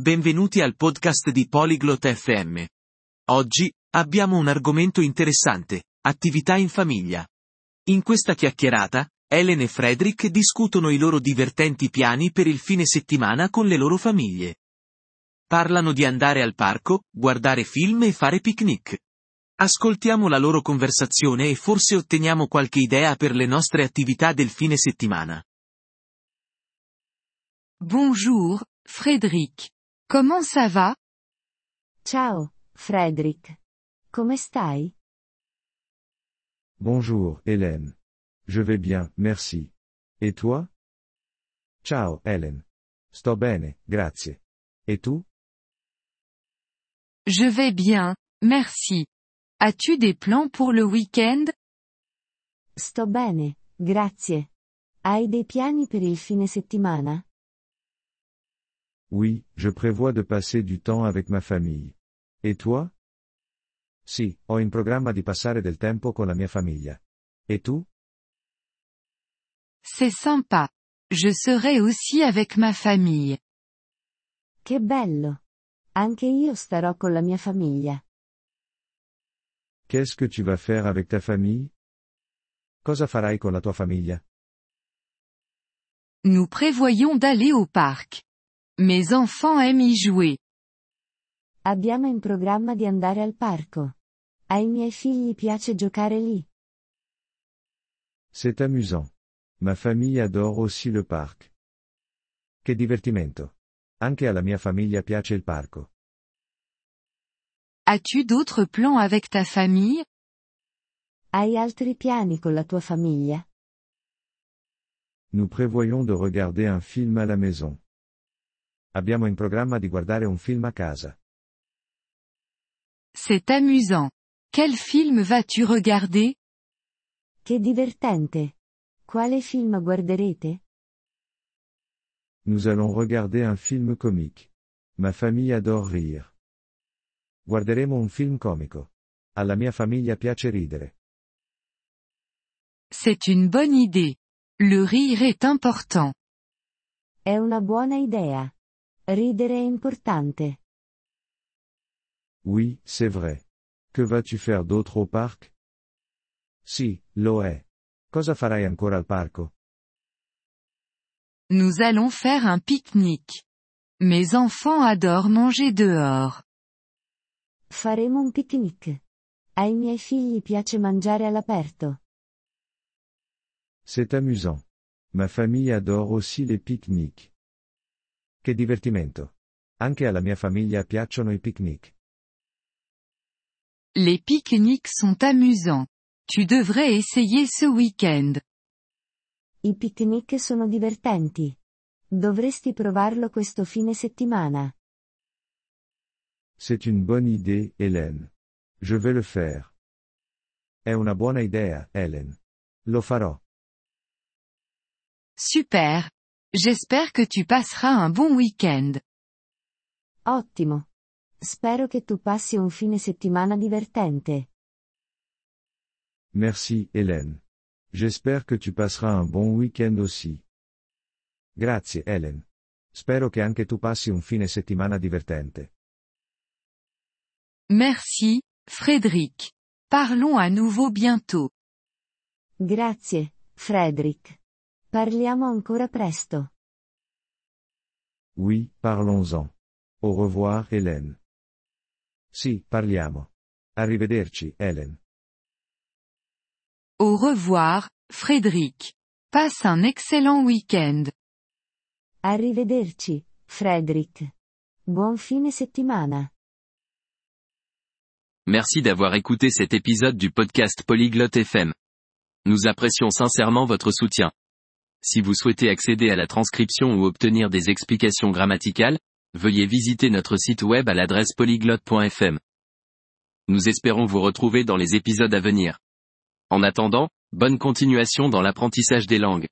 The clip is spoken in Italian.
Benvenuti al podcast di Polyglot FM. Oggi, abbiamo un argomento interessante, attività in famiglia. In questa chiacchierata, Hélène e Frédéric discutono i loro divertenti piani per il fine settimana con le loro famiglie. Parlano di andare al parco, guardare film e fare picnic. Ascoltiamo la loro conversazione e forse otteniamo qualche idea per le nostre attività del fine settimana. Bonjour, Frédéric. Comment ça va? Ciao, Frédéric. Come stai? Bonjour, Hélène. Je vais bien, merci. Et toi? Ciao, Hélène. Sto bene, grazie. Et tu? Je vais bien, merci. As-tu des plans pour le week-end? Sto bene, grazie. Hai dei piani per il fine settimana? Oui, je prévois de passer du temps avec ma famille. Et toi? Sì, ho in programma di passare del tempo con la mia famiglia. Et tu? C'est sympa. Je serai aussi avec ma famille. Che bello. Anche io starò con la mia famiglia. Qu'est-ce que tu vas faire avec ta famille? Cosa farai con la tua famiglia? Nous prévoyons d'aller au parc. Mes enfants aiment y jouer. Abbiamo in programma di andare al parco. Ai miei figli piace giocare lì. C'est amusant. Ma famille adore aussi le parc. Che divertimento. Anche alla mia famiglia piace il parco. As-tu d'autres plans avec ta famille? Hai altri piani con la tua famiglia? Nous prévoyons de regarder un film à la maison. Abbiamo in programma di guardare un film a casa. C'est amusant. Quel film vas-tu regarder? Che divertente. Quale film guarderete? Nous allons regarder un film comique. Ma famille adore rire. Guarderemo un film comico. Alla mia famiglia piace ridere. C'est une bonne idée. Le rire est important. È una buona idea. Ridere è importante. Oui, c'est vrai. Que vas-tu faire d'autre au parc? Sì, lo è. Cosa farai ancora al parco? Nous allons faire un pique-nique. Mes enfants adorent manger dehors. Faremo un picnic. Ai miei figli piace mangiare all'aperto. C'est amusant. Ma famille adore aussi les pique-niques. Che divertimento. Anche alla mia famiglia piacciono i picnic. Les pique-niques sont amusants. Tu devrais essayer ce week-end. I picnic sono divertenti. Dovresti provarlo questo fine settimana. C'est une bonne idée, Hélène. Je vais le faire. È una buona idea, Hélène. Lo farò. Super. J'espère que tu passeras un bon week-end. Ottimo. Spero che tu passi un fine settimana divertente. Merci, Hélène. J'espère que tu passeras un bon week-end aussi. Grazie, Hélène. Spero che anche tu passi un fine settimana divertente. Merci, Frédéric. Parlons à nouveau bientôt. Grazie, Frédéric. Parliamo ancora presto. Oui, parlons-en. Au revoir, Hélène. Sì, parliamo. Arrivederci, Hélène. Au revoir, Frédéric. Passe un excellent week-end. Arrivederci, Frédéric. Buon fine settimana. Merci d'avoir écouté cet épisode du podcast Polyglot FM. Nous apprécions sincèrement votre soutien. Si vous souhaitez accéder à la transcription ou obtenir des explications grammaticales, veuillez visiter notre site web à l'adresse polyglot.fm. Nous espérons vous retrouver dans les épisodes à venir. En attendant, bonne continuation dans l'apprentissage des langues.